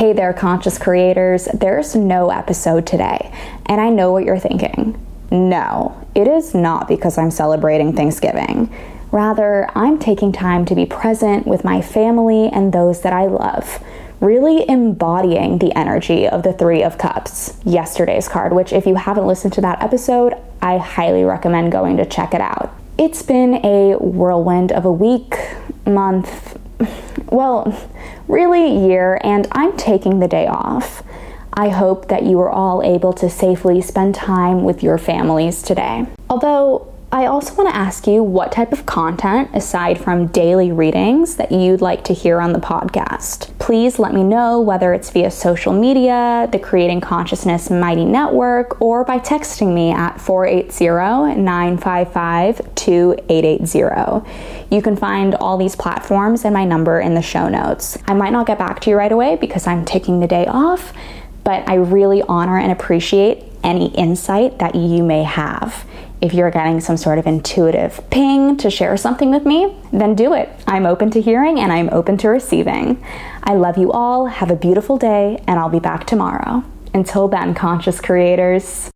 Hey there, conscious creators, there's no episode today. And I know what you're thinking. No, it is not because I'm celebrating Thanksgiving. Rather, I'm taking time to be present with my family and those that I love, really embodying the energy of the Three of Cups, yesterday's card, which if you haven't listened to that episode, I highly recommend going to check it out. It's been a whirlwind of a week, month, well, really year, and I'm taking the day off. I hope that you are all able to safely spend time with your families today. Although, I also want to ask you what type of content, aside from daily readings, that you'd like to hear on the podcast. Please let me know whether it's via social media, the Creating Consciousness Mighty Network, or by texting me at 480-955-2880. You can find all these platforms and my number in the show notes. I might not get back to you right away because I'm taking the day off, but I really honor and appreciate any insight that you may have. If you're getting some sort of intuitive ping to share something with me, then do it. I'm open to hearing and I'm open to receiving. I love you all. Have a beautiful day, and I'll be back tomorrow. Until then, conscious creators.